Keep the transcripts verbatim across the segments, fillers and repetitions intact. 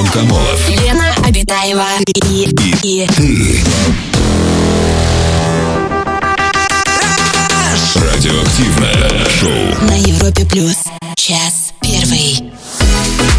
Антон Камолов, Лена Абитаева и, и, и ты. Радиоактивное шоу на Европе плюс. Час первый.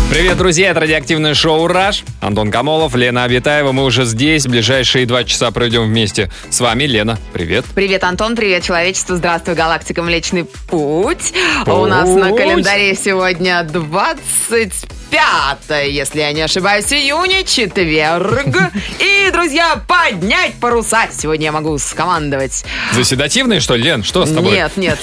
Привет, друзья, это радиоактивное шоу «Раш». Антон Камолов, Лена Абитаева, мы уже здесь, ближайшие два часа проведем вместе с вами. Лена, привет. Привет, Антон, привет, человечество, здравствуй, галактика Млечный Путь. Путь. У нас на календаре сегодня двадцать пятое, если я не ошибаюсь, июня, четверг. И, друзья, поднять паруса. Сегодня я могу скомандовать. Заседативный, что ли, Лен? Что с тобой? Нет, нет.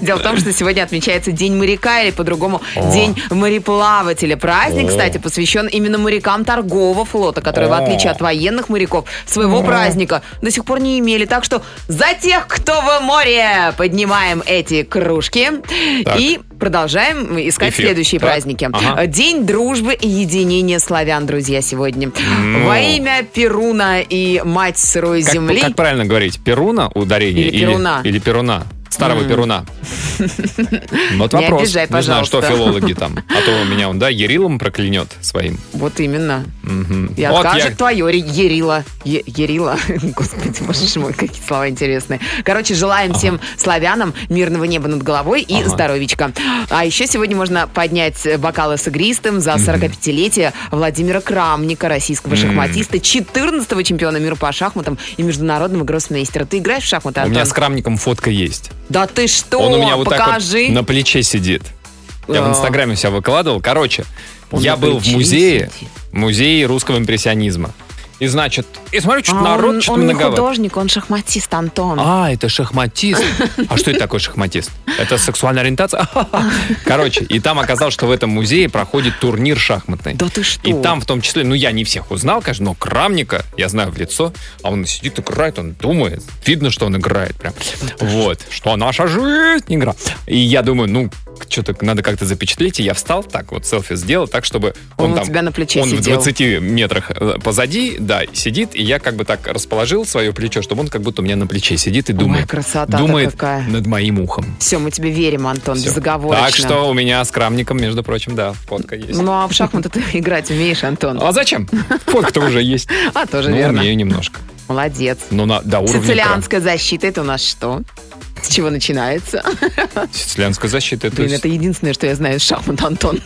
Дело в том, что сегодня отмечается День моряка, или по-другому День мореплавателя. Праздник, О. кстати, посвящен именно морякам торгового флота, которые, О. в отличие от военных моряков, своего О. праздника до сих пор не имели. Так что за тех, кто в море, поднимаем эти кружки так. и продолжаем искать Эфир. следующие так. праздники. Ага. День дружбы и единения славян, друзья, сегодня. М-м-м. Во имя Перуна и мать сырой как, земли. Как правильно говорить? Перуна ударение или, или Перуна? Или Перуна? Старого mm. Перуна. Вот вопрос. Не обижай, пожалуйста. Не знаю, что филологи там. А то у меня он, да, ерилом проклянет своим. Вот именно. Mm-hmm. И вот откажет я... твое ерило. Е- ерило. Господи, боже мой, какие слова интересные. Короче, желаем ага. всем славянам мирного неба над головой и ага. здоровичка. А еще сегодня можно поднять бокалы с игристым за сорокапятилетие Владимира Крамника, российского mm-hmm. шахматиста, четырнадцатого чемпиона мира по шахматам и международного гроссмейстера. Ты играешь в шахматы, Антон? У меня с Крамником фотка есть. Да ты что? Он у меня вот Покажи. так вот на плече сидит. Я О. в Инстаграме себя выкладывал. Короче, Он я был в музее, сидит. музее русского импрессионизма. И, значит, и смотрю, что-то а народ, он, что-то он многовато. Он не художник, он шахматист, Антон. А, это шахматист. А что это такое шахматист? Это сексуальная ориентация? Короче, и там оказалось, что в этом музее проходит турнир шахматный. Да ты что? И там в том числе, ну, я не всех узнал, конечно, но Крамника я знаю в лицо, а он сидит, играет, он думает. Видно, что он играет прям. Вот. Что наша жизнь игра. И я думаю, ну, что-то надо как-то запечатлеть. И я встал, так вот селфи сделал, так, чтобы он, он там... у тебя на плече он сидел. Он в двадцати метрах позади, да, сидит, и я как бы так расположил свое плечо, чтобы он как будто у меня на плече сидит и думает. Ой, красота думает какая. Над моим ухом. Все, мы тебе верим, Антон, Все. безоговорочно. Так что у меня с Крамником, между прочим, да, фотка есть. Ну, а в шахматы ты играть умеешь, Антон? А зачем? Фотка-то уже есть. А, тоже ну, верно. Ну, умею немножко. Молодец. Ну, на, до уровня Сицилианская кран. защита, это у нас что? С чего начинается? Сицилианская защита. Блин, есть... это единственное, что я знаю из шахмат, Антон.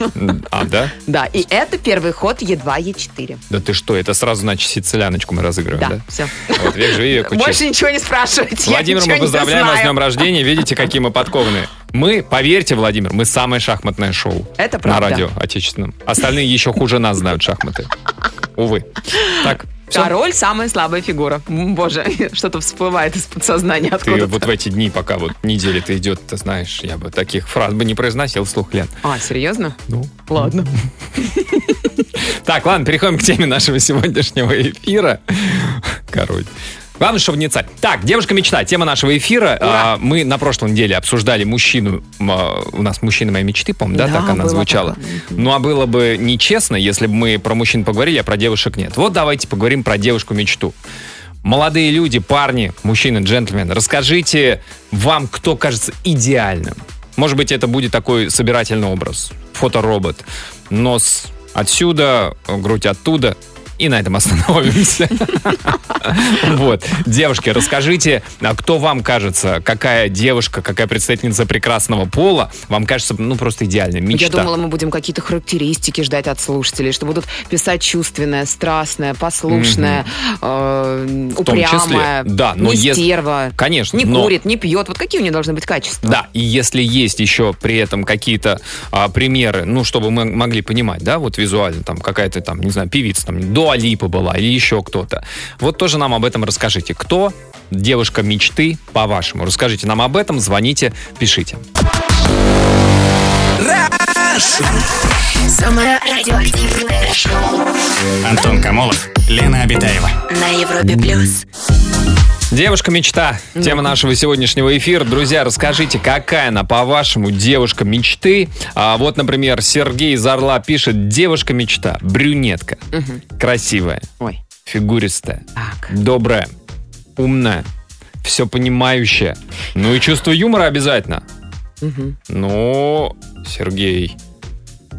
А, да? Да, и это первый ход е два, е четыре. Да ты что, это сразу, значит, сициляночку мы разыгрываем, да? Да, все. Вот, век живи, век учись. Больше ничего не спрашивайте. Владимир, мы поздравляем вас с днем рождения. Видите, какие мы подкованные. Мы, поверьте, Владимир, мы самое шахматное шоу. Это правда. На радио отечественном. Остальные еще хуже нас знают шахматы. Увы. Так. Все? Король – самая слабая фигура. Боже, что-то всплывает из подсознания откуда-то. Ты вот в эти дни, пока вот неделя-то идет, ты знаешь, я бы таких фраз бы не произносил вслух, Лен. А, серьезно? Ну. Ладно. Так, ладно, переходим к теме нашего сегодняшнего эфира. Король. Главное, чтобы не царь. Так, «Девушка-мечта», тема нашего эфира. А, мы на прошлой неделе обсуждали мужчину, а, у нас «Мужчина моей мечты», по-моему, да, да так она звучала. Такое. Ну, а было бы нечестно, если бы мы про мужчин поговорили, а про девушек нет. Вот давайте поговорим про девушку-мечту. Молодые люди, парни, мужчины, джентльмены, расскажите вам, кто кажется идеальным. Может быть, это будет такой собирательный образ, фоторобот. Нос отсюда, грудь оттуда. И на этом остановимся. Вот. Девушки, расскажите, кто вам кажется, какая девушка, какая представительница прекрасного пола вам кажется, ну, просто идеальной? Мечта. Я думала, мы будем какие-то характеристики ждать от слушателей, что будут писать чувственная, страстная, послушная, э, упрямая, да, но не ес... стерва, конечно, не но... курит, не пьет. Вот какие у нее должны быть качества? Да, и если есть еще при этом какие-то а, примеры, ну, чтобы мы могли понимать, да, вот визуально, там, какая-то, там, не знаю, певица, там, до Алипа была или еще кто-то. Вот тоже нам об этом расскажите. Кто девушка мечты по-вашему? Расскажите нам об этом, звоните, пишите. Антон Камолов, Лена Абитаева. На Европе плюс. Девушка-мечта. Тема нашего сегодняшнего эфира. Друзья, расскажите, какая она, по-вашему, девушка мечты? А вот, например, Сергей из Орла пишет: девушка-мечта, брюнетка, угу. красивая, Ой. фигуристая, так. добрая, умная, все понимающая. Ну и чувство юмора обязательно. Угу. Но, Сергей,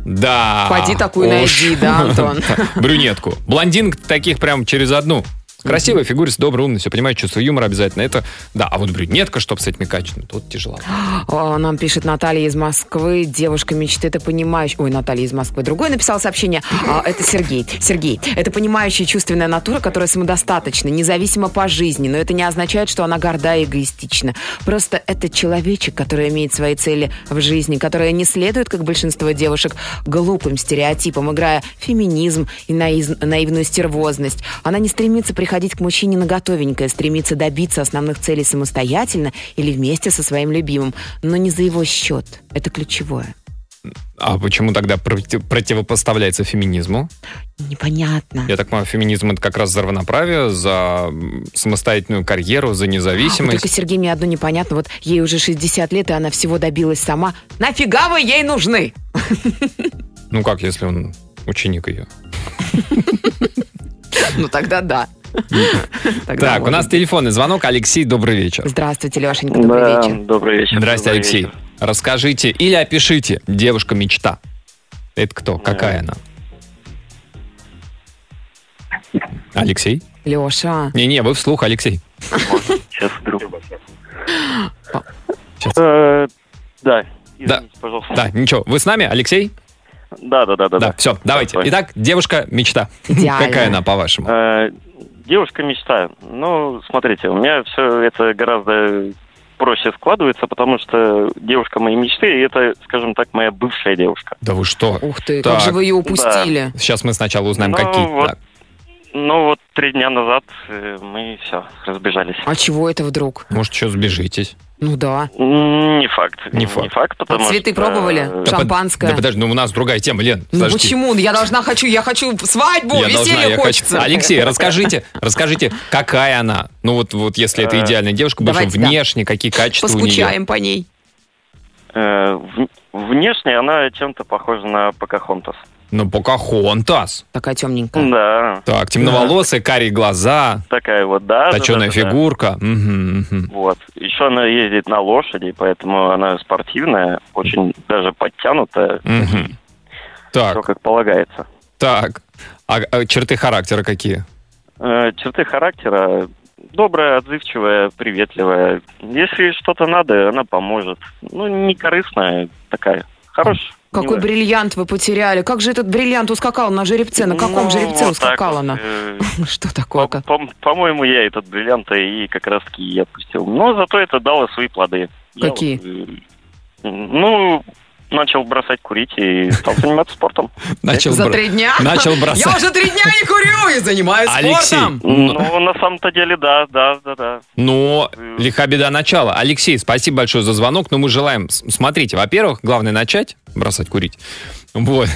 Да. Поди такую уж. Найди, да, Антон? Брюнетку. Блондинок таких прям через одну. Красивая фигура, добрый, умный, все понимает, чувство юмора обязательно. Это, да, а вот брюнетка, чтоб с этими качествами, тут тяжело. Нам пишет Наталья из Москвы, девушка мечты, это понимающая... Ой, Наталья из Москвы. Другой написал сообщение, это Сергей. Сергей, это понимающая чувственная натура, которая самодостаточна, независима по жизни, но это не означает, что она горда и эгоистична. Просто это человечек, который имеет свои цели в жизни, которая не следует, как большинство девушек, глупым стереотипам, играя феминизм и наив... наивную стервозность. Она не стремится приходить ходить к мужчине наготовенькое, стремится добиться основных целей самостоятельно или вместе со своим любимым, но не за его счет. Это ключевое. А почему тогда против, противопоставляется феминизму? Непонятно. Я так понимаю, феминизм — это как раз за равноправие, за самостоятельную карьеру, за независимость. А, только, Сергей, мне одно непонятно. Вот ей уже шестьдесят лет, и она всего добилась сама. Нафига вы ей нужны? Ну как, если он ученик ее? Ну тогда да. Тогда так, можно. У нас телефонный звонок. Алексей, добрый вечер. Здравствуйте, Лешенька, добрый да, вечер. Добрый вечер. Здравствуйте, добрый Алексей. Вечер. Расскажите или опишите девушка-мечта. Это кто? Да. Какая она? Алексей? Леша. Не-не, вы вслух, Алексей. Сейчас вдруг. Да, извините, пожалуйста. Да, ничего. Вы с нами, Алексей? Да-да-да. Да, все, давайте. Итак, девушка-мечта. Какая она, по-вашему? Девушка мечта. Ну, смотрите, у меня все это гораздо проще складывается, потому что девушка моей мечты, это, скажем так, моя бывшая девушка. Да вы что? Ух ты, так. Как же вы ее упустили? Да. Сейчас мы сначала узнаем, ну, какие. Вот, так. Ну вот три дня назад мы все, разбежались. А чего это вдруг? Может, еще сбежитесь? Ну да. Не факт. Не, не факт. факт потому а цветы что... пробовали? Да, шампанское? Да подожди, ну у нас другая тема, Лен. Ну подожди. Почему? Я должна, хочу, я хочу свадьбу, я веселье должна, хочется. Хочу... Алексей, расскажите, расскажите, какая она? Ну вот, вот если это идеальная девушка, больше внешне, какие качества у нее? Поскучаем по ней. Внешне она чем-то похожа на Покахонтас. Ну, Покахонтас. Такая темненькая. Да. Так, темноволосые, да. Карие глаза. Такая вот, да. Точеная да, да, фигурка. Да. Угу, угу. Вот. Еще она ездит на лошади, поэтому она спортивная, очень даже подтянутая. Угу. Так. Все как полагается. Так. А, а черты характера какие? Э, черты характера... Добрая, отзывчивая, приветливая. Если что-то надо, она поможет. Ну, не корыстная такая. Хорошая. Какой милая. Бриллиант вы потеряли. Как же этот бриллиант ускакал на жеребце? На каком ну, жеребце вот ускакала она? Вот. Что такое? По- по- по-моему, я этот бриллиант и как раз-таки и отпустил. Но зато это дало свои плоды. Какие? Я, ну... Начал бросать курить и стал заниматься спортом. Начал за бро... три дня? Начал бросать. Я уже три дня не курю и занимаюсь Алексей, спортом. Ну, ну, на самом-то деле, да, да, да, да. Но лиха беда начала. Алексей, спасибо большое за звонок, но мы желаем... Смотрите, во-первых, главное начать бросать курить. Вот.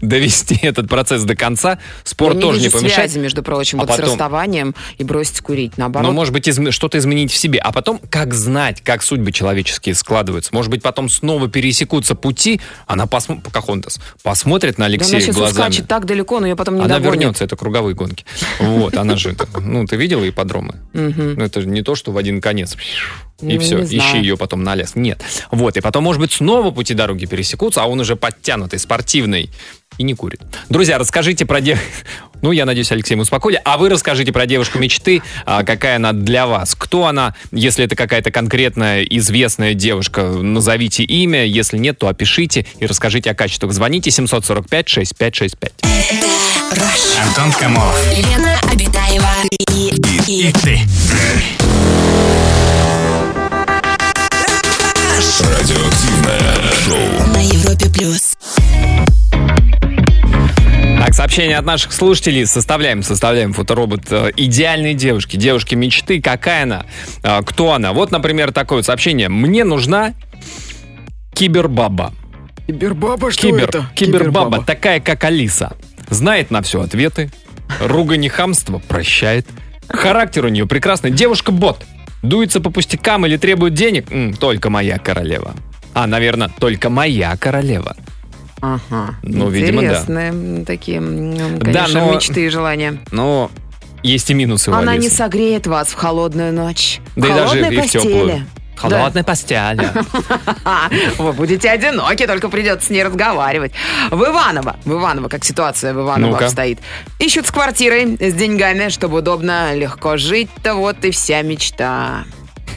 Довести этот процесс до конца. Спорт я тоже не, не помешает. Связи, между прочим, а вот потом... с расставанием и бросить курить, наоборот. Но, может быть, изм... что-то изменить в себе. А потом, как знать, как судьбы человеческие складываются. Может быть, потом снова пересекутся пути. Она посмотрит, Покахонтас, посмотрит на Алексея да, она сейчас глазами. Она так далеко, но ее потом не она догонит. Вернется, это круговые гонки. Вот, она же, ну, ты видела ипподромы? Это же не то, что в один конец. И ну, все, ищи ее потом на лес. Нет. Вот, и потом, может быть, снова пути дороги пересекутся, а он уже подтянутый, спортивный и не курит. Друзья, расскажите про девушку... Ну, я надеюсь, Алексей мы успокоили. А вы расскажите про девушку мечты, какая она для вас. Кто она? Если это какая-то конкретная известная девушка, назовите имя. Если нет, то опишите и расскажите о качествах. Звоните семь четыре пять шесть пять шесть пять. Антон Камолов. Лена Абитаева. И, и, и ты. Радиоактивное шоу на Европе плюс. Так, сообщение от наших слушателей. Составляем, составляем фоторобот идеальной девушки, девушки мечты. Какая она? Кто она? Вот, например, такое вот сообщение. Мне нужна кибербаба. Кибербаба? Что Кибер, это? Кибербаба, кибербаба, такая, как Алиса. Знает на все ответы. Ругань и хамство прощает. Характер у нее прекрасный. Девушка-бот. Дуется по пустякам или требует денег? М, только моя королева. А, наверное, только моя королева. Ага. Ну, интересные, видимо, да. Такие, конечно, да, но, мечты и желания. Но есть и минусы у Алисы. Она не согреет вас в холодную ночь. Да и даже и в теплую. Холодной постели. Вы будете одиноки, только придется с ней разговаривать. В Иваново, в Иваново, как ситуация в Иваново обстоит. Ищут с квартирой, с деньгами, чтобы удобно, легко жить-то, вот и вся мечта.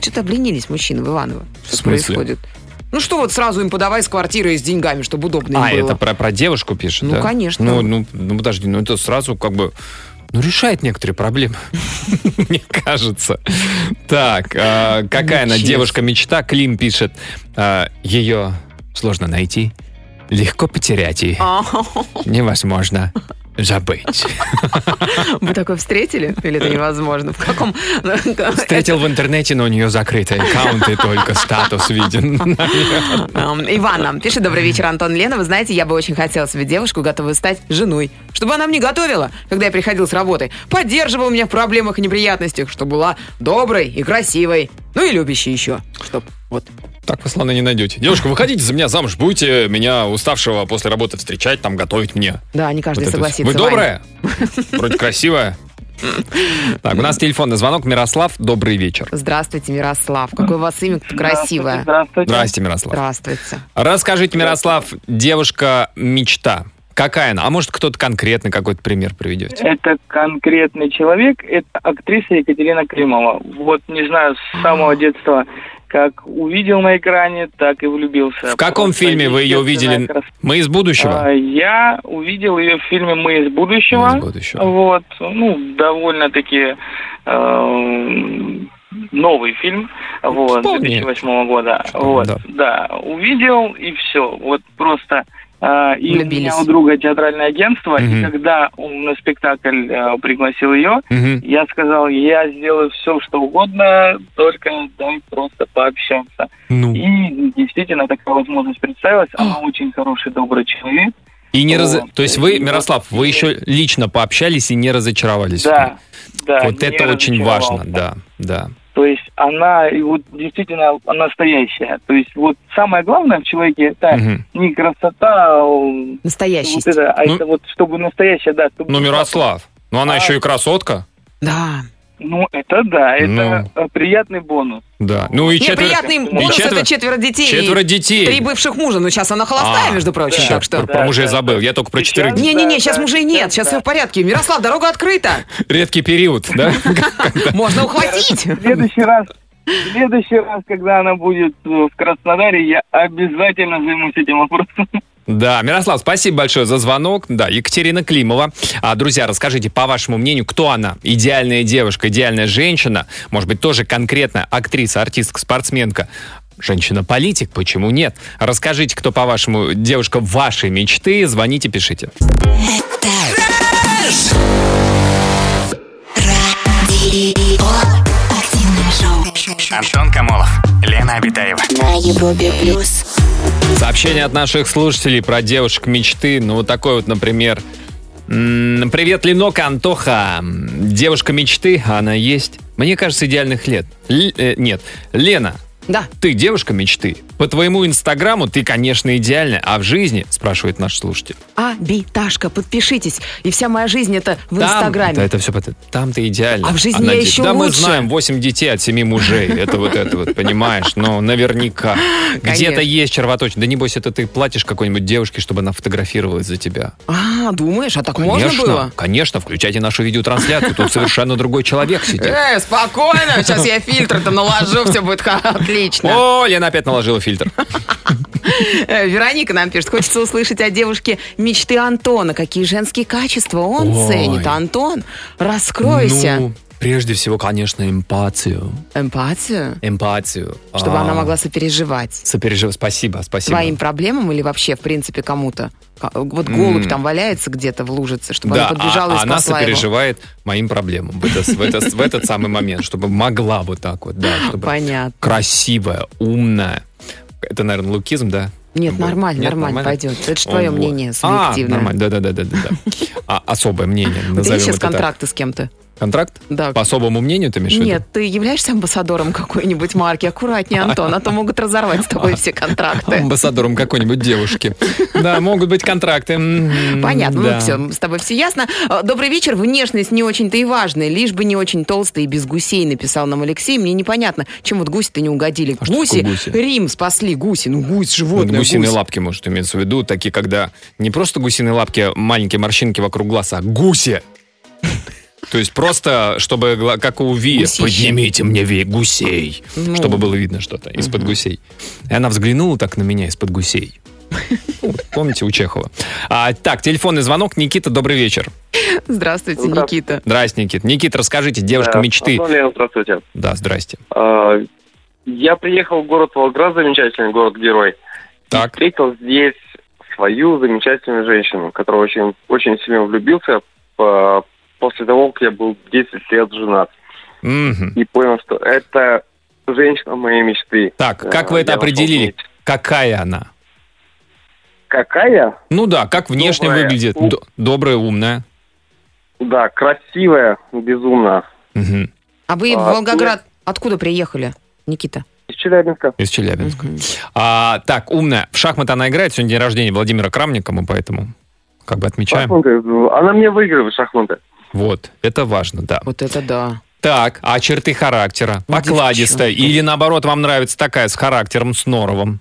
Что-то обленились мужчины в Иваново. Что происходит? Ну что вот сразу им подавай с квартирой и с деньгами, чтобы удобно им а, было. А, это про, про девушку пишет, ну, да? Конечно. Ну, ну, ну, подожди, ну это сразу как бы... Ну, решает некоторые проблемы, мне кажется. Так, какая она, девушка-мечта? Клим пишет, ее сложно найти, легко потерять и невозможно забыть. Вы такое встретили? Или это невозможно? В каком? Встретил в интернете, но у нее закрытые аккаунты, только статус виден. Ивана пишет, добрый вечер, Антон, Лена. Вы знаете, я бы очень хотела себе девушку, готовую стать женой, чтобы она мне готовила, когда я приходил с работы, поддерживала меня в проблемах и неприятностях, чтобы была доброй и красивой, ну и любящей еще, чтоб вот... Так вы, славно, не найдете. Девушка, выходите за меня замуж, будете меня, уставшего после работы, встречать, там, готовить мне. Да, не каждый вот согласится. Вы добрая, вроде красивая. Так, у нас телефонный звонок. Мирослав, добрый вечер. Здравствуйте, Мирослав. Какое у вас имя красивое. Здравствуйте. Здравствуйте, Мирослав. Здравствуйте. Расскажите, Мирослав, девушка-мечта. Какая она? А может, кто-то конкретный какой-то пример приведете? Это конкретный человек. Это актриса Екатерина Кремова. Вот, не знаю, с самого детства... Как увидел на экране, так и влюбился. В каком Просто фильме вы ее увидели? Крас... «Мы из будущего»? А, я увидел ее в фильме «Мы из будущего». Мы из будущего. Вот. Ну, довольно-таки э, новый фильм. Вот, две тысячи восьмого года. Вот, да. да. Увидел, и все. Вот просто... И Любились. У меня у друга театральное агентство, uh-huh. и когда он на спектакль э, пригласил ее, uh-huh. я сказал, я сделаю все, что угодно, только дай просто пообщаться. Ну. И действительно такая возможность представилась. Она oh. очень хороший, добрый человек. И не раз... То есть вы, Мирослав, вы еще лично пообщались и не разочаровались? Да. да вот это очень важно, да, да. То есть она и вот действительно настоящая. То есть вот самое главное в человеке это угу. не красота, настоящесть. Вот это, а ну, это вот чтобы настоящая, да. Чтобы ну Мирослав, ну она а... еще и красотка. Да. Ну это да, это ну. приятный бонус. Да. Ну и четверо... Неприятный бонус четвер... это четверо детей. Четверо детей. Три бывших мужа, но сейчас она холостая, а, между прочим. Да, так что... Про, про мужа я забыл, я только про четверых. Не-не-не, сейчас мужей нет, сейчас все в порядке. Мирослав, дорога открыта. Редкий период, да? Можно ухватить. В следующий раз, в следующий раз, когда она будет в Краснодаре, я обязательно займусь этим вопросом. Да, Мирослав, спасибо большое за звонок. Да, Екатерина Климова. А, друзья, расскажите, по вашему мнению, кто она? Идеальная девушка, идеальная женщина? Может быть, тоже конкретная актриса, артистка, спортсменка? Женщина-политик? Почему нет? Расскажите, кто, по-вашему, девушка вашей мечты. Звоните, пишите. Антон Камолов, Лена Абитаева. На Европе плюс. Сообщение от наших слушателей про девушек мечты. Ну, вот такой вот, например. М-м, Привет, Ленок, Антоха. Девушка мечты, она есть. Мне кажется, идеальных лет. Л- э, нет, Лена, да. Ты девушка мечты. По твоему инстаграму ты, конечно, идеальна. А в жизни, спрашивает наш слушатель. Абиташка, подпишитесь. И вся моя жизнь это в там, инстаграме. Да, это все там ты идеальна. А в жизни она я еще да, лучше. Да, мы знаем, восемь детей от семи мужей. Это вот это вот, понимаешь? Но наверняка. Где-то есть червоточина. Да небось, это ты платишь какой-нибудь девушке, чтобы она фотографировалась за тебя. А, думаешь? А так можно было? Конечно, включайте нашу видеотрансляцию. Тут совершенно другой человек сидит. Эй, спокойно. Сейчас я фильтр-то наложу, все будет отлично. О, Лена опять наложила фильтр. Вероника нам пишет, хочется услышать о девушке мечты Антона. Какие женские качества он Ой. ценит. Антон, раскройся. Ну, прежде всего, конечно, эмпатию. Эмпатию? Эмпатию. Чтобы А-а-а. она могла сопереживать. Сопереживать, спасибо, спасибо. Твоим проблемам или вообще, в принципе, кому-то? Вот голубь mm. там валяется где-то в лужице, чтобы да, она подбежала а, и спасла его. Да, она сопереживает его. Моим проблемам в, это, в, это, в этот самый момент, чтобы могла вот так вот. Да, чтобы Понятно. Красивая, умная. Это, наверное, лукизм, да? Нет, нормально, Нет, нормально, нормально пойдет. Это же твое вот. мнение субъективное. А, нормально, да-да-да. да, да, да, да, да. А, особое мнение, назовем это так. У тебя сейчас контракты с кем-то? Контракт? Да. По особому мнению ты имеешь в виду? Нет, ты являешься амбассадором какой-нибудь марки. Аккуратнее, Антон, а то могут разорвать с тобой все контракты. Амбассадором какой-нибудь девушки. Да, могут быть контракты. Понятно, ну все, с тобой все ясно. Добрый вечер. Внешность не очень-то и важная. Лишь бы не очень толстый и без гусей, написал нам Алексей. Мне непонятно, чем вот гуси-то не угодили. Гуси, Рим спасли, гуси. Ну, гусь, животное. Гусиные лапки, может, имеется в виду. Такие, когда не просто гусиные лапки, маленькие морщинки вокруг глаз, а гуси. То есть просто, чтобы, как у Ви, гусей. Поднимите мне Ви, гусей, ну. чтобы было видно что-то из-под угу. гусей. И она взглянула так на меня из-под гусей. Помните, у Чехова. А, так, телефонный звонок. Никита, добрый вечер. Здравствуйте, здравствуйте. Никита. Здравствуйте, Никита. Никита, расскажите, девушка да, мечты. Лена, здравствуйте. Да, здрасте. А, я приехал в город Волгоград, замечательный город-герой. Так. Встретил здесь свою замечательную женщину, которая очень, очень сильно влюбился по... после того, как я был десять лет женат. Mm-hmm. И понял, что это женщина моей мечты. Так, как вы это определили? Какая она? Какая? Ну да, как внешне добрая, выглядит. У... Добрая, умная. Да, красивая, безумная. Mm-hmm. А вы а, в Волгоград я... откуда приехали, Никита? Из Челябинска. Из Челябинска. Mm-hmm. А, так, умная. В шахматы она играет. Сегодня день рождения Владимира Крамника, мы поэтому как бы отмечаем. Шахматы. Она мне выигрывает шахматы. Вот, это важно, да. Вот это да. Так, а черты характера? Покладистая или, наоборот, вам нравится такая с характером, с норовом?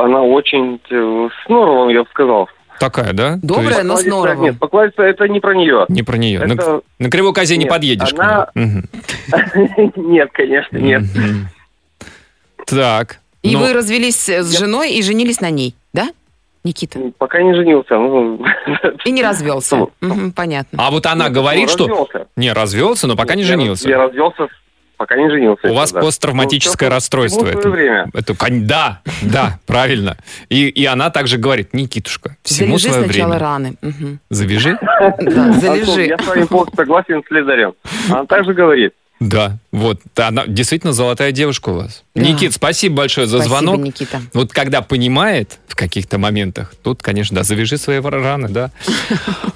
Она очень с норовом, я бы сказал. Такая, да? Добрая, но с норовом. Нет, покладистая, это не про нее. Не про нее. Это... На, на кривой козе не подъедешь она... к ней. Нет, конечно, нет. Так. И вы развелись с женой и женились на ней, да? Никита. Пока не женился. Ну... И не развелся. Угу, понятно. А вот она ну, говорит, ну, что... Развелся. Не, развелся, но пока не я женился. Я развелся, пока не женился. У вас да. посттравматическое ну, расстройство. В это время. Это... Да, да, правильно. И, и она также говорит, Никитушка, всему свое время. Завяжи сначала раны. Угу. Завяжи? Да, залежи. Я с вами полностью согласен с Лизарем. Она также говорит. Да, вот, она действительно золотая девушка у вас. Да. Никит, спасибо большое за спасибо, звонок. Никита. Вот когда понимает в каких-то моментах, тут, конечно, да, завяжи свои раны, да.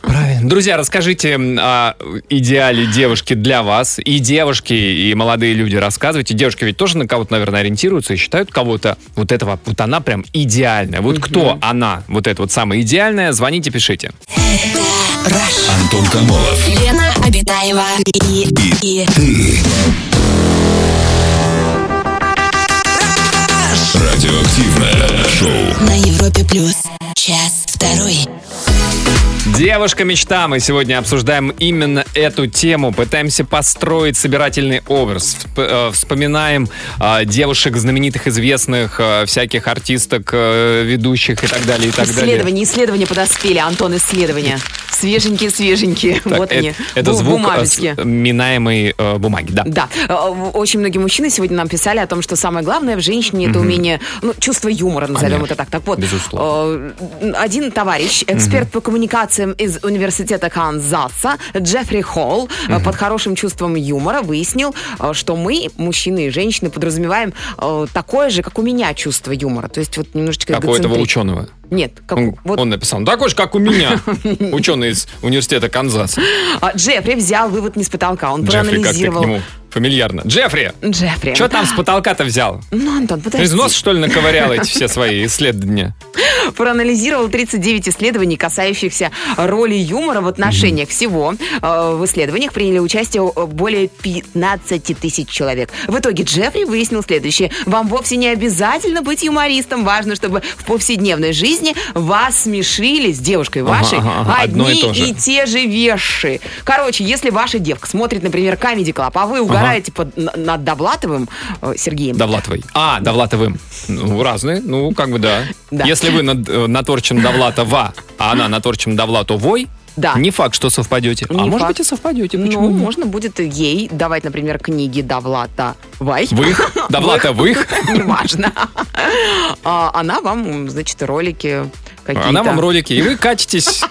Правильно. Друзья, расскажите о идеале девушки для вас. И девушки, и молодые люди рассказывайте. Девушки ведь тоже на кого-то, наверное, ориентируются и считают кого-то вот этого, вот она прям идеальная. Вот угу. кто она, вот эта вот самая идеальная, звоните, пишите. Антон Камолов, Лена Абитаева и, и, и ты. Радиоактивное шоу на Европе плюс. Час второй. Девушка-мечта. Мы сегодня обсуждаем именно эту тему. Пытаемся построить собирательный образ. Вспоминаем э, девушек, знаменитых, известных, э, всяких артисток, э, ведущих и так далее, и так исследования, далее. Исследования подоспели, Антон, исследования. Свеженькие-свеженькие. Вот это, они. Это звук бумажечки. Сминаемой э, бумаги, да. Да. Очень многие мужчины сегодня нам писали о том, что самое главное в женщине mm-hmm. это умение, ну, чувство юмора, назовем Конечно. Это так. Так вот, безусловно. Э, один товарищ, эксперт mm-hmm. по коммуникациям из университета Канзаса, Джеффри Холл, mm-hmm. под хорошим чувством юмора выяснил, что мы, мужчины и женщины, подразумеваем э, такое же, как у меня, чувство юмора. То есть вот немножечко эгоцентрично. Какого-то ученого? Нет. Как, он, вот... он написал, ну, такой же, как у меня, ученый из университета Канзаса. Джеффри взял вывод не с потолка, он проанализировал. Джеффри, как ты к нему фамильярно. Джеффри! Джеффри. Что там с потолка-то взял? Ну, Антон, подожди. Из носа, что ли, наковырял эти все свои исследования? Проанализировал тридцать девять исследований, касающихся роли юмора в отношениях. Всего в исследованиях приняли участие более пятнадцать тысяч человек. В итоге Джеффри выяснил следующее. Вам вовсе не обязательно быть юмористом. Важно, чтобы в повседневной жизни вас смешили с девушкой вашей ага, ага, одни и, и те же вещи. Короче, если ваша девка смотрит, например, Comedy Club, а вы угораете ага. под, над Довлатовым, Сергеем. Довлатовой. А, Довлатовым. Ну, разные. Ну, как бы да. да. Если вы над, над Торчем Довлатова, а она над Торчем Довлатовой, да. не факт, что совпадете. Не а факт. Может быть и совпадете. Почему? Ну, можно будет ей давать, например, книги Довлатовой. Вых? Довлатовых? Неважно. Она вам, значит, ролики какие-то. Она вам ролики, и вы катитесь...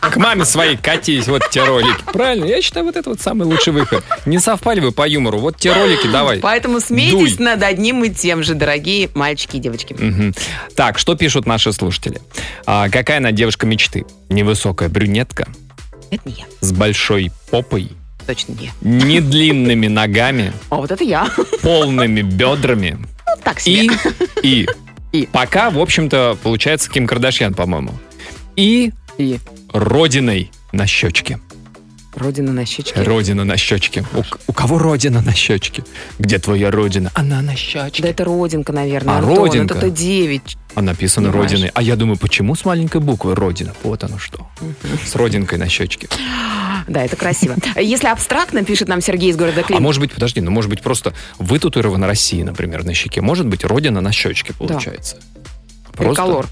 К маме своей катись, вот те ролики. Правильно, я считаю, вот это вот самый лучший выход. Не совпали вы по юмору, вот те ролики давай. Поэтому смейтесь Дуй. Над одним и тем же, дорогие мальчики и девочки. Угу. Так, что пишут наши слушатели? А, какая она девушка мечты? Невысокая брюнетка, Это не я. С большой попой. Точно не я. Не длинными ногами. А вот это я. Полными бедрами. Ну, так себе. И, и, и. Пока, в общем-то, получается Ким Кардашьян, по-моему. И, и. Родиной на щечке. Родина на щечке. Родина на щечке. У, у кого родина на щечке? Где твоя родина? Она на щечке. Да это родинка, наверное. А Антон, родинка? Это девять. А написано понимаешь? Родиной. А я думаю, почему с маленькой буквы родина? Вот оно что. С родинкой на щечке. Да, это красиво. Если абстрактно, пишет нам Сергей из города Клин. А может быть, подожди, ну может быть просто вытатуирована Россия, например, на щеке. Может быть, родина на щечке получается. Да. Просто... Триколор.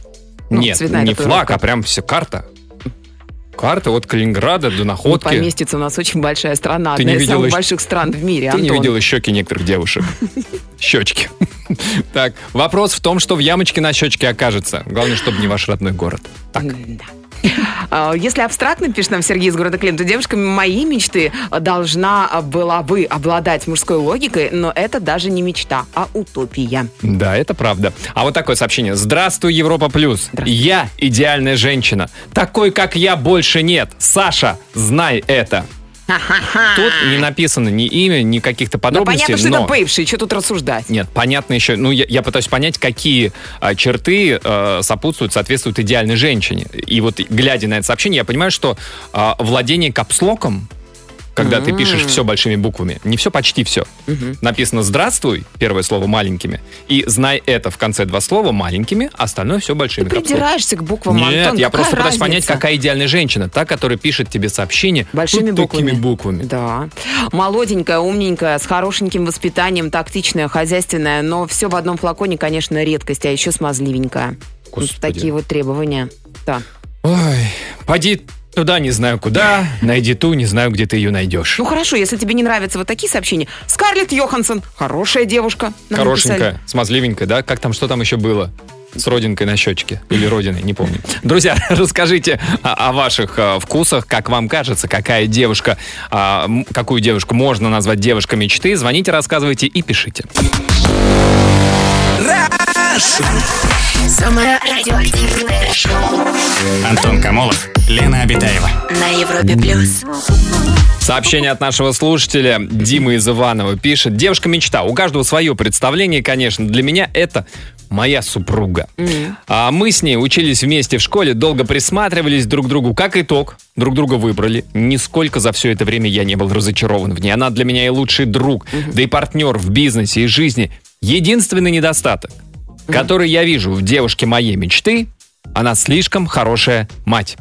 Ну, нет, не флаг, а прям вся карта. Карта от Калининграда до Находки. Ну, поместится у нас очень большая страна. Ты одна из самых щ... больших стран в мире, Ты Антон. Не видела щеки некоторых девушек. Щечки. Так, вопрос в том, что в ямочке на щечке окажется. Главное, чтобы не ваш родной город. Так. Если абстрактно, пишет нам Сергей из города Клин, то девушка моей мечты должна была бы обладать мужской логикой, но это даже не мечта, а утопия. Да, это правда. А вот такое сообщение. Здравствуй, Европа плюс. Я идеальная женщина. Такой, как я, больше нет. Саша, знай это. Тут не написано ни имя, ни каких-то подробностей. Ну, понятно, но... что это бывший, что тут рассуждать? Нет, понятно еще, ну, я, я пытаюсь понять, какие а, черты а, сопутствуют, соответствуют идеальной женщине. И вот, глядя на это сообщение, я понимаю, что а, владение капслоком, когда mm-hmm. ты пишешь все большими буквами, не все, почти все. Mm-hmm. Написано «Здравствуй», первое слово маленькими, и «Знай это» в конце два слова маленькими, остальное все большими. Ты придираешься к буквам, Антон. Нет, я просто пытаюсь понять, какая идеальная женщина, та, которая пишет тебе сообщение большими буквами. буквами. Да. Молоденькая, умненькая, с хорошеньким воспитанием, тактичная, хозяйственная, но все в одном флаконе, конечно, редкость, а еще смазливенькая. Господи. Такие вот требования. Да. Ой, поди... Туда не знаю куда, найди ту, не знаю, где ты ее найдешь. Ну хорошо, если тебе не нравятся вот такие сообщения. Скарлетт Йоханссон, хорошая девушка. Хорошенькая, написали. Смазливенькая, да? Как там, что там еще было? С родинкой на щечке. Или родиной, не помню. Друзья, расскажите о, о ваших о, вкусах, как вам кажется, какая девушка, о, какую девушку можно назвать девушкой мечты. Звоните, рассказывайте и пишите. Самое радиоактивное шоу. Антон Камолов, Лена Абитаева. На Европе плюс. Сообщение от нашего слушателя Димы из Иванова пишет: девушка-мечта. У каждого свое представление, конечно. Для меня это моя супруга. Mm. А мы с ней учились вместе в школе, долго присматривались друг к другу. Как итог, друг друга выбрали. Нисколько за все это время я не был разочарован в ней. Она для меня и лучший друг, mm-hmm. да и партнер в бизнесе и жизни. Единственный недостаток, который я вижу в девушке моей мечты, она слишком хорошая мать.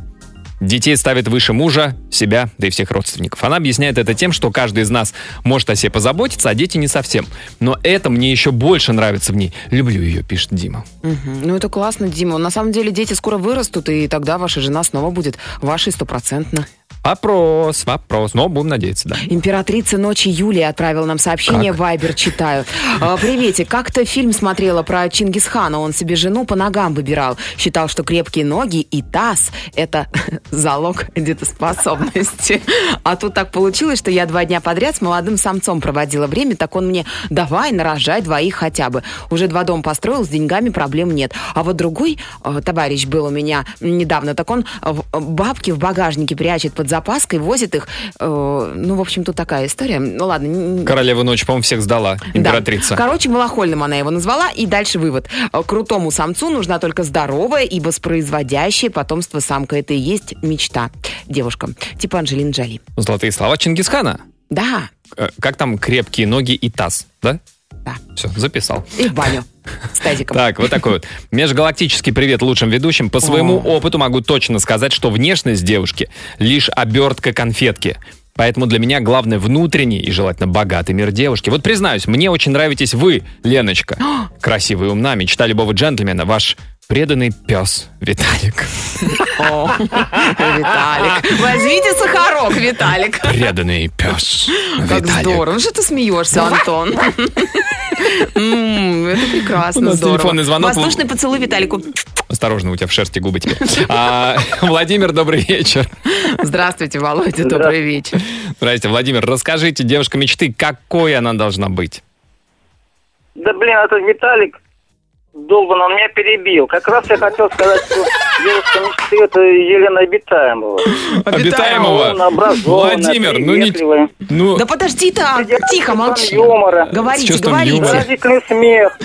Детей ставит выше мужа, себя, да и всех родственников. Она объясняет это тем, что каждый из нас может о себе позаботиться, а дети не совсем. Но это мне еще больше нравится в ней. Люблю ее, пишет Дима. Угу. Ну это классно, Дима. На самом деле дети скоро вырастут, и тогда ваша жена снова будет вашей стопроцентно. Вопрос, вопрос. Но будем надеяться, да. Императрица ночи Юлия отправила нам сообщение. Как? Вайбер читаю. Приветик. Как-то фильм смотрела про Чингисхана. Он себе жену по ногам выбирал. Считал, что крепкие ноги и таз – это залог детоспособности. А тут так получилось, что я два дня подряд с молодым самцом проводила время. Так он мне: давай, нарожай двоих хотя бы. Уже два дома построил, с деньгами проблем нет. А вот другой товарищ был у меня недавно. Так он бабки в багажнике прячет под запаской, возит их. Ну, в общем, тут такая история. Ну, ладно. Королева ночи, по-моему, всех сдала. Императрица. Да. Короче, малахольным она его назвала. И дальше вывод. Крутому самцу нужна только здоровая и воспроизводящая потомство самка. Это и есть мечта. Девушка. Типа Анджелина Джоли. Золотые слова Чингисхана. Да. Как там крепкие ноги и таз, да? Да. Все, записал. И в баню. С тазиком. Так, вот такой вот. Межгалактический привет лучшим ведущим. По своему О. опыту могу точно сказать, что внешность девушки лишь обертка конфетки. Поэтому для меня главное внутренний и желательно богатый мир девушки. Вот признаюсь, мне очень нравитесь вы, Леночка. Красивая и умна, мечта любого джентльмена. Ваш преданный пес Виталик. О, Виталик. Возьмите сахарок, Виталик. Преданный пес Виталик. Как здорово. Что ты смеешься, Антон? Это прекрасно, здорово. Воздушный поцелуй Виталику. Осторожно, у тебя в шерсти губы теперь. Владимир, добрый вечер. Здравствуйте, Володя, добрый вечер. Здравствуйте, Владимир. Расскажите, девушка мечты, какой она должна быть? Да, блин, это Виталик. долбан, он меня перебил. Как раз я хотел сказать, что девушка мечты — это Елена Абитаева. Абитаева. Владимир, ну не... Ну... Да подожди там, тихо, молчи. Говорите, говорите. Выразительный смех,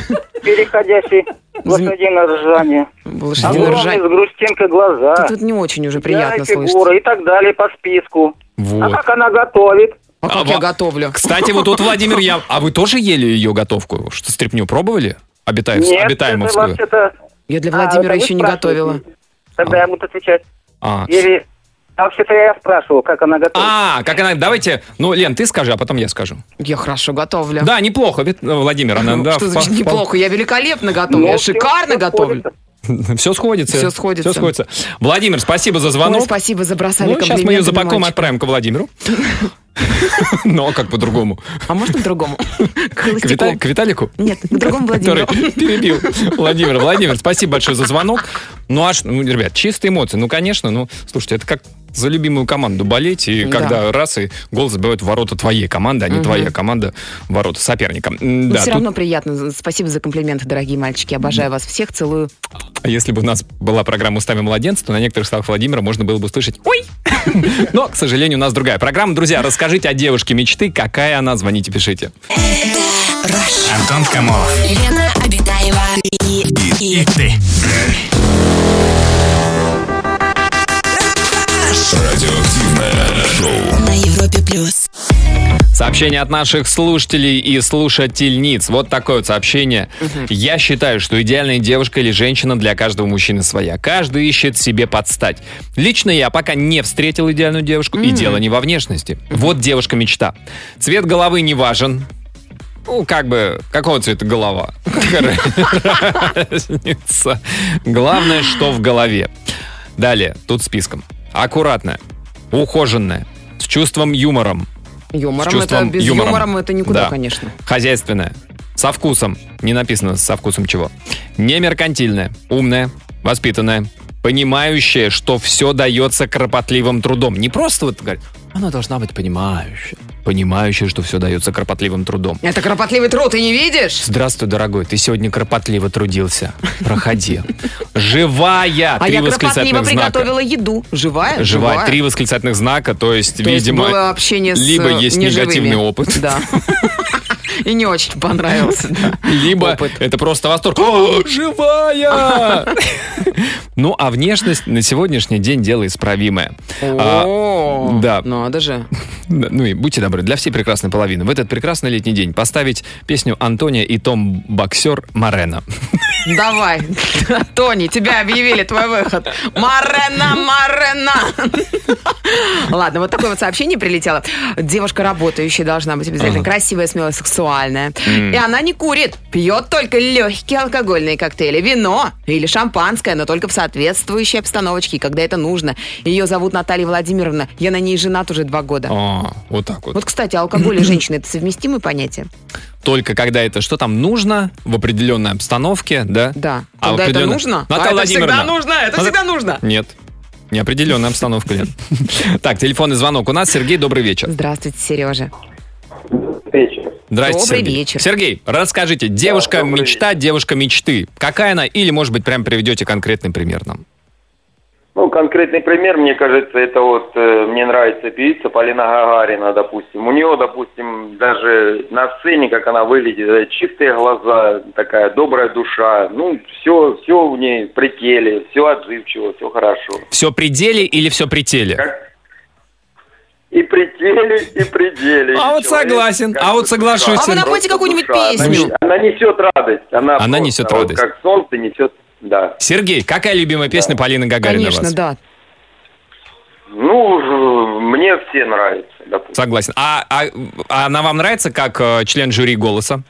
переходящий в лошадиное ржание. Лошадиное ржание. С грустинкой глаза. Тут, тут не очень уже приятно слышать. Фигура и так далее по списку. Вот. А как она готовит? А, а как в... я готовлю? Кстати, вот тут, Владимир, я... А вы тоже ели ее готовку? Что, стряпню пробовали? Обитаев... Нет, Обитаемовскую? Нет, это... Я для Владимира а, еще не готовила. Тогда а. я буду отвечать. А. Или... А вообще-то я спрашивал, как она готовит. А, как она... Давайте... Ну, Лен, ты скажи, а потом я скажу. Я хорошо готовлю. Да, неплохо, Владимир. Она, да, что значит по... неплохо? Я великолепно готовлю. Но я шикарно готовлю. Сходится. Все сходится. Все сходится. Все сходится. Владимир, спасибо за звонок. Ой, спасибо за бросание комплиментов. Ну, сейчас мы ее запакуем и отправим к Владимиру. Но как по-другому? А может, по-другому? К, Вита... к Виталику? Нет, к другому Владимиру. Который перебил Владимира. Владимир, спасибо большое за звонок. Ну, аж, ну, ребят, чистые эмоции. Ну, конечно, ну, слушайте, это как за любимую команду болеть, и да. когда раз, и гол забивают в ворота твоей команды, а не угу. твоя команда в ворота соперника. Ну, да, все тут... равно приятно. Спасибо за комплименты, дорогие мальчики. Обожаю вас всех, целую. А если бы у нас была программа «Устами младенца», то на некоторых словах Владимира можно было бы услышать «Ой!». Но, к сожалению, у нас другая программа. Друзья, расскажите о девушке мечты, какая она, звоните, пишите. Антон Камолов, Лена Абитаева и ты. Радиоактивное шоу на Европе плюс. Сообщение от наших слушателей и слушательниц. Вот такое вот сообщение. Угу. Я считаю, что идеальная девушка или женщина для каждого мужчины своя. Каждый ищет себе подстать. Лично я пока не встретил идеальную девушку, угу. и дело не во внешности. Угу. Вот девушка-мечта. Цвет головы не важен. Ну, как бы, какого цвета голова? Разница. Главное, что в голове. Далее, тут списком. Аккуратная, ухоженная, с чувством юмором. Юмором, с чувством это без юмором. юмором это никуда, да. конечно. Хозяйственная, со вкусом, не написано со вкусом чего. Не меркантильная, умная, воспитанная, понимающая, что все дается кропотливым трудом. Не просто вот говорит, она должна быть понимающая. Понимающая, что все дается кропотливым трудом. Это кропотливый труд, ты не видишь? Здравствуй, дорогой, ты сегодня кропотливо трудился. Проходи. Живая, а три восклицательных знака. А я кропотливо приготовила еду. Живая? Живая, три восклицательных знака, то есть, то видимо, есть было общение с либо есть неживыми. Негативный опыт. Да. И не очень понравился. Либо это просто восторг. О, живая! Ну, а внешность на сегодняшний день дело исправимое. О, да. Надо же. Ну и будьте добры, для всей прекрасной половины в этот прекрасный летний день поставить песню Антония и Том Боксер Морено. Давай, Тони, тебя объявили, твой выход. Морена, Морена. Ладно, вот такое вот сообщение прилетело. Девушка работающая должна быть обязательно ага. красивая, смелая, сексуальная. Mm. И она не курит, пьет только легкие алкогольные коктейли, вино или шампанское, но только в соответствующей обстановочке, когда это нужно. Ее зовут Наталья Владимировна, я на ней женат уже два года. А, вот так вот. Вот, кстати, алкоголь и женщина – это совместимые понятия? Только когда это что там нужно, в определенной обстановке, да? Да. А когда определенно... это нужно? Наталья а Владимировна. Это всегда нужно, это Наталья... всегда нужно. Нет. Неопределенная обстановка, Лен. Так, телефонный звонок у нас. Сергей, добрый вечер. Здравствуйте, Сережа. Добрый вечер. Здравствуйте, Сергей. Вечер. Сергей, расскажите, девушка-мечта, девушка-мечты. Какая она? Или, может быть, прям приведете конкретный пример нам? Ну, конкретный пример, мне кажется, это вот, э, мне нравится певица Полина Гагарина, допустим. У нее, допустим, даже на сцене, как она выглядит, чистые глаза, такая добрая душа. Ну, все, все в ней в пределе, все отзывчиво, все хорошо. Все пределе или все прителе? Как? И пределе, и пределе. А вот человек, согласен, а вот соглашусь. А вы напойте какую-нибудь душа. Песню. Она, она несет радость. Она, она просто, несет вот, радость. Как солнце несет. Да. Сергей, какая любимая песня да. Полины Гагариной у вас? Конечно, да. Ну, мне все нравятся. Допустим. Согласен. А, а, а она вам нравится как э, член жюри «Голоса»?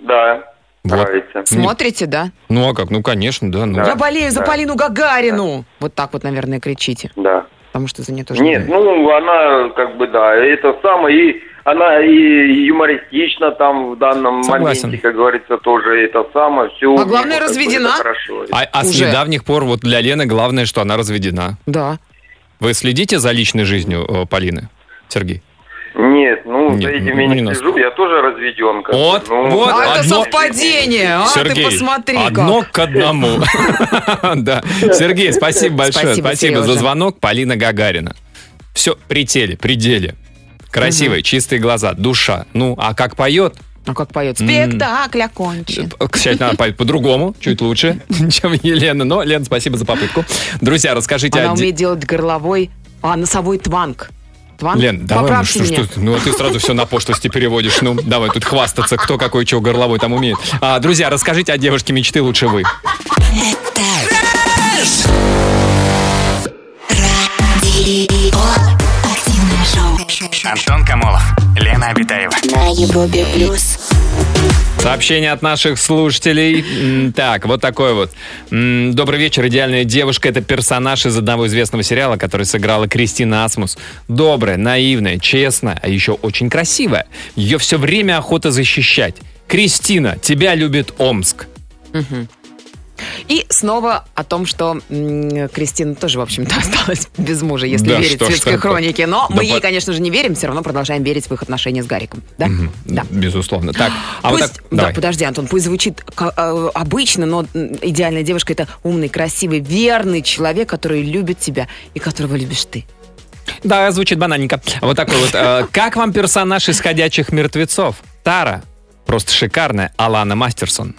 Да, вот. Нравится. Смотрите, да? Ну, а как? Ну, конечно, да. Ну. да. Я болею за да. Полину Гагарину! Да. Вот так вот, наверное, кричите. Да. Потому что за нее тоже... Нет, нравится. Ну, она как бы, да, это самое... И... Она и юмористична там в данном Согласен. Моменте, как говорится, тоже это самое. Все а главное, него, разведена. Хорошо. А, а с недавних пор вот для Лены главное, что она разведена. Да. Вы следите за личной жизнью э, Полины, Сергей? Нет, ну, Нет, за этим я не, не слежу, я тоже разведенка. Вот, ну, вот. А это одно... совпадение, а, Сергей, ты посмотри-ка. Одно к одному. Да. Сергей, спасибо большое, спасибо за звонок. Полина Гагарина. Все, при теле, при деле. Красивые, чистые глаза, душа. Ну, а как поет... Ну, как поет. Спектакль окончен. Кстати, надо поет по-другому, чуть лучше, чем Елена. Но, Лена, спасибо за попытку. Друзья, расскажите... Она умеет делать горловой, а, носовой тванг. Тванг? Лен, давай, ну, что, что, ну ты сразу все на пошлости переводишь. Ну, давай тут хвастаться, кто какой чего горловой там умеет. А, друзья, расскажите о девушке мечты лучше вы. Антон Камолов, Лена Абитаева. На Европе плюс. Сообщение от наших слушателей. Так, вот такое вот. Добрый вечер, идеальная девушка. Это персонаж из одного известного сериала, который сыграла Кристина Асмус. Добрая, наивная, честная, а еще очень красивая. Ее все время охота защищать. Кристина, тебя любит Омск. Угу. И снова о том, что м-м, Кристина тоже, в общем-то, осталась без мужа, если да, верить светской хронике. Но да мы ей, по... конечно же, не верим, все равно продолжаем верить в их отношения с Гариком. Да? Mm-hmm. Да. Безусловно. Так, а пусть... вот так... Да, давай. Подожди, Антон, пусть звучит э, обычно, но идеальная девушка – это умный, красивый, верный человек, который любит тебя и которого любишь ты. Да, звучит банальненько. Вот такой вот. Как вам персонаж из «Ходячих мертвецов»? Тара. Просто шикарная. Алана Мастерсон.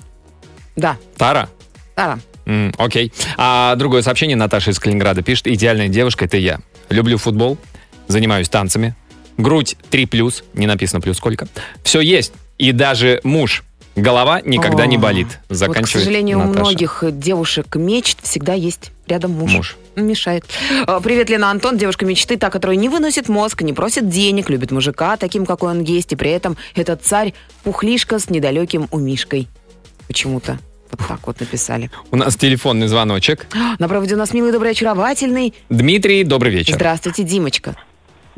Да. Тара. Тара. Mm, окей. А другое сообщение Наташа из Калининграда пишет. Идеальная девушка — это я. Люблю футбол, занимаюсь танцами. Грудь три плюс, не написано плюс сколько. Все есть. И даже муж. Голова никогда О-о-о. не болит. Заканчивает вот, к сожалению, Наташа. У многих девушек мечт всегда есть рядом муж. Муж. Мешает. Привет, Лена, Антон. Девушка мечты, та, которая не выносит мозг, не просит денег, любит мужика таким, какой он есть. И при этом этот царь пухлишка с недалеким умишкой. Почему-то. Вот так вот написали. У нас телефонный звоночек. На проводе у нас милый, добрый, очаровательный. Дмитрий, добрый вечер. Здравствуйте, Димочка.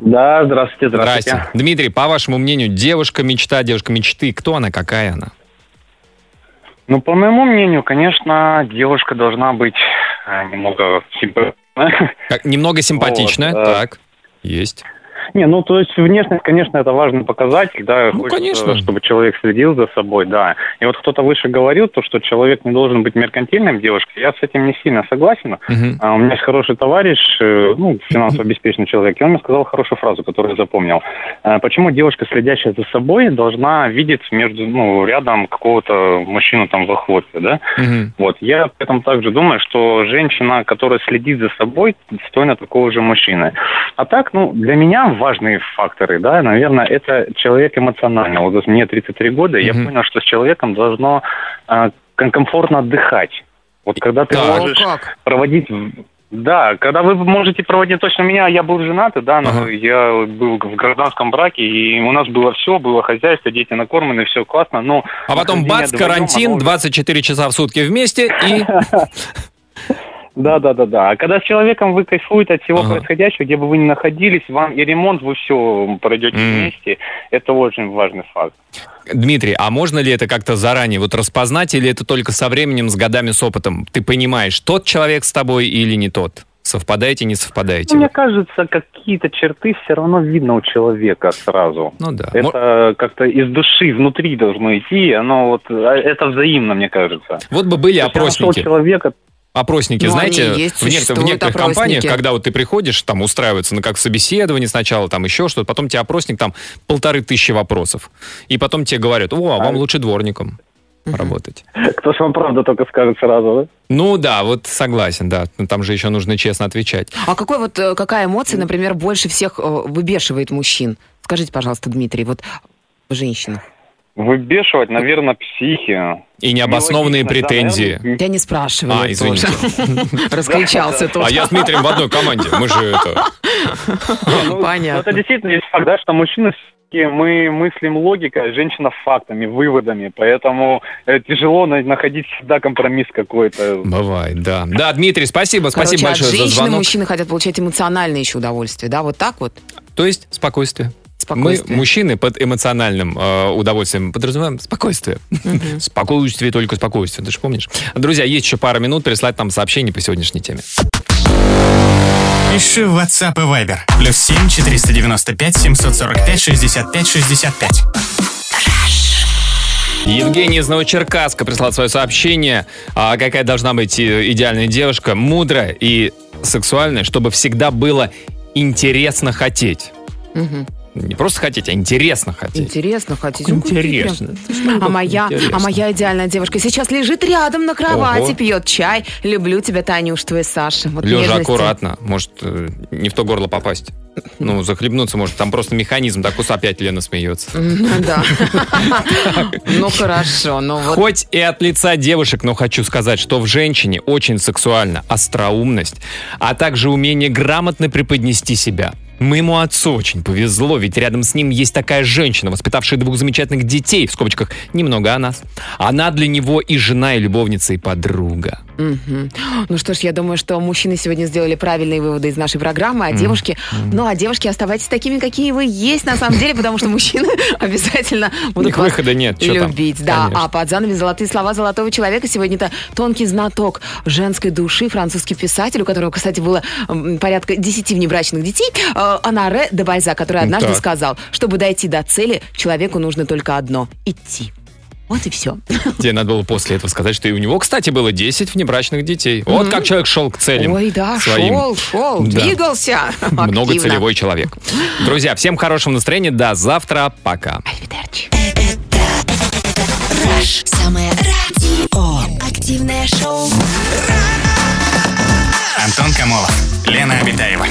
Да, здравствуйте, здравствуйте. Здрасте. Дмитрий, по вашему мнению, девушка-мечта, девушка мечты, кто она, какая она? Ну, по моему мнению, конечно, девушка должна быть немного симпатичная. Немного симпатичная, вот, так, э... есть. Не, ну, то есть внешность, конечно, это важный показатель, да, ну, хочется, конечно, чтобы человек следил за собой, да. И вот кто-то выше говорил, то, что человек не должен быть меркантильным, девушка, я с этим не сильно согласен. Uh-huh. А, у меня есть хороший товарищ, ну, финансово обеспеченный человек, и он мне сказал хорошую фразу, которую я запомнил. А, почему девушка, следящая за собой, должна видеть между, ну, рядом какого-то мужчину там в охоте, да? Uh-huh. Вот, я поэтому также думаю, что женщина, которая следит за собой, достойна такого же мужчины. А так, ну, для меня важные факторы, да, наверное, это человек эмоциональный. Вот мне тридцать три года, mm-hmm. я понял, что с человеком должно э, комфортно отдыхать. Вот когда ты да, можешь как? проводить... Да, когда вы можете проводить... Точно меня, я был женат, да, но uh-huh. я был в гражданском браке, и у нас было все, было хозяйство, дети накормлены, все классно, но... А потом бац, карантин, оно... двадцать четыре часа в сутки вместе и... Да, да, да, да. А когда с человеком вы кайфуете от всего ага. происходящего, где бы вы ни находились, вам и ремонт, вы все пройдете mm. вместе. Это очень важный факт. Дмитрий, а можно ли это как-то заранее вот распознать, или это только со временем, с годами, с опытом? Ты понимаешь, тот человек с тобой или не тот? Совпадаете, не совпадаете? Ну, мне кажется, какие-то черты все равно видно у человека сразу. Ну да. Это Мор... как-то из души, внутри должно идти, оно вот, это взаимно, мне кажется. Вот бы были опросники. Опросники, ну, знаете, есть, в, некотор- в некоторых опросники. компаниях, когда вот ты приходишь, там устраивается, ну, как собеседование сначала, там еще что-то, потом тебе опросник, там, полторы тысячи вопросов, и потом тебе говорят, о, а вам а... лучше дворником mm-hmm. работать. Кто ж вам правду только скажет сразу, да? Ну да, вот согласен, да, там же еще нужно честно отвечать. А какой вот, какая эмоция, например, больше всех выбешивает мужчин? Скажите, пожалуйста, Дмитрий, вот женщинах. Выбешивать, наверное, психию. И необоснованные претензии. Я не спрашиваю. А, извините. Раскричался тут. А я с Дмитрием в одной команде. Мы же это... Понятно. Это действительно есть факт, что мужчины... Мы мыслим логикой, женщина фактами, выводами, поэтому тяжело находить всегда компромисс какой-то. Бывает, да. Да, Дмитрий, спасибо, Короче, спасибо большое за звонок. Женщины, мужчины хотят получать эмоциональное еще удовольствие, да, вот так вот? То есть спокойствие. Мы, мужчины, под эмоциональным э, удовольствием подразумеваем спокойствие. Mm-hmm. Спокойствие, только спокойствие. Ты же помнишь? Друзья, есть еще пара минут прислать нам сообщение по сегодняшней теме. Пиши в WhatsApp и Viber. плюс семь четыреста девяносто пять семьсот сорок пять шестьдесят пять шестьдесят пять. Евгений из Новочеркасска прислал свое сообщение. А какая должна быть идеальная девушка? Мудрая и сексуальная, чтобы всегда было интересно хотеть. Угу. Не просто хотеть, а интересно хотеть. Интересно хотеть. Интересно. А моя, а моя идеальная девушка сейчас лежит рядом на кровати, пьет чай. Люблю тебя, Танюш, твой Саша. Вот лежа нежности. Аккуратно. Может, не в то горло попасть. Ну, захлебнуться может. Там просто механизм. Так уж опять Лена смеется. Да. Ну, хорошо. Хоть и от лица девушек, но хочу сказать, что в женщине очень сексуальна остроумность, а также умение грамотно преподнести себя. Моему отцу очень повезло, ведь рядом с ним есть такая женщина, воспитавшая двух замечательных детей, в скобочках, немного о нас. Она для него и жена, и любовница, и подруга. Mm-hmm. Ну что ж, я думаю, что мужчины сегодня сделали правильные выводы из нашей программы, а mm-hmm. девушки... Mm-hmm. Ну, а девушки, оставайтесь такими, какие вы есть, на самом деле, потому что мужчины обязательно будут вас любить. Да, а под занавес золотые слова золотого человека. Сегодня-то тонкий знаток женской души, французский писатель, у которого, кстати, было порядка десяти внебрачных детей, Оноре де Бальзак, который однажды так. сказал, чтобы дойти до цели, человеку нужно только одно – идти. Вот и все. Тебе надо было после этого сказать, что и у него, кстати, было десять внебрачных детей. Mm-hmm. Вот как человек шел к целям. Ой, да, своим. шел, шел, да. двигался. Многоцелевой человек. Друзья, всем хорошего настроения. До завтра. Пока. Альвидерчи. Антон Камолов, Лена Абитаева.